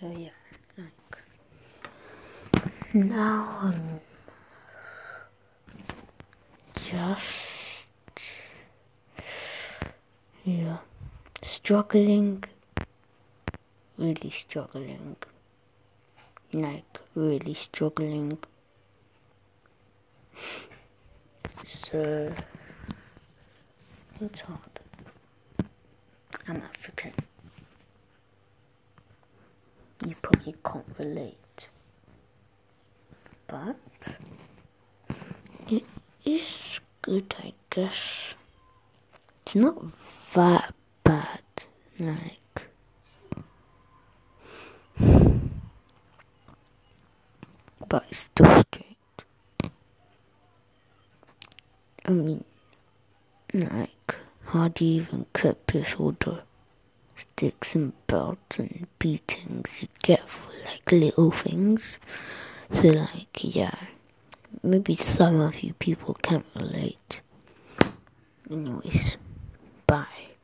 So yeah, now I'm just really struggling. So it's hard. I'm African. You probably can't relate, but it is good, I guess. It's not that bad, like, but it's still straight. I mean, like, hardly even cut this order. Sticks and belts and beatings you get for like little things. So like, yeah, maybe some of you people can't relate. Anyways, bye.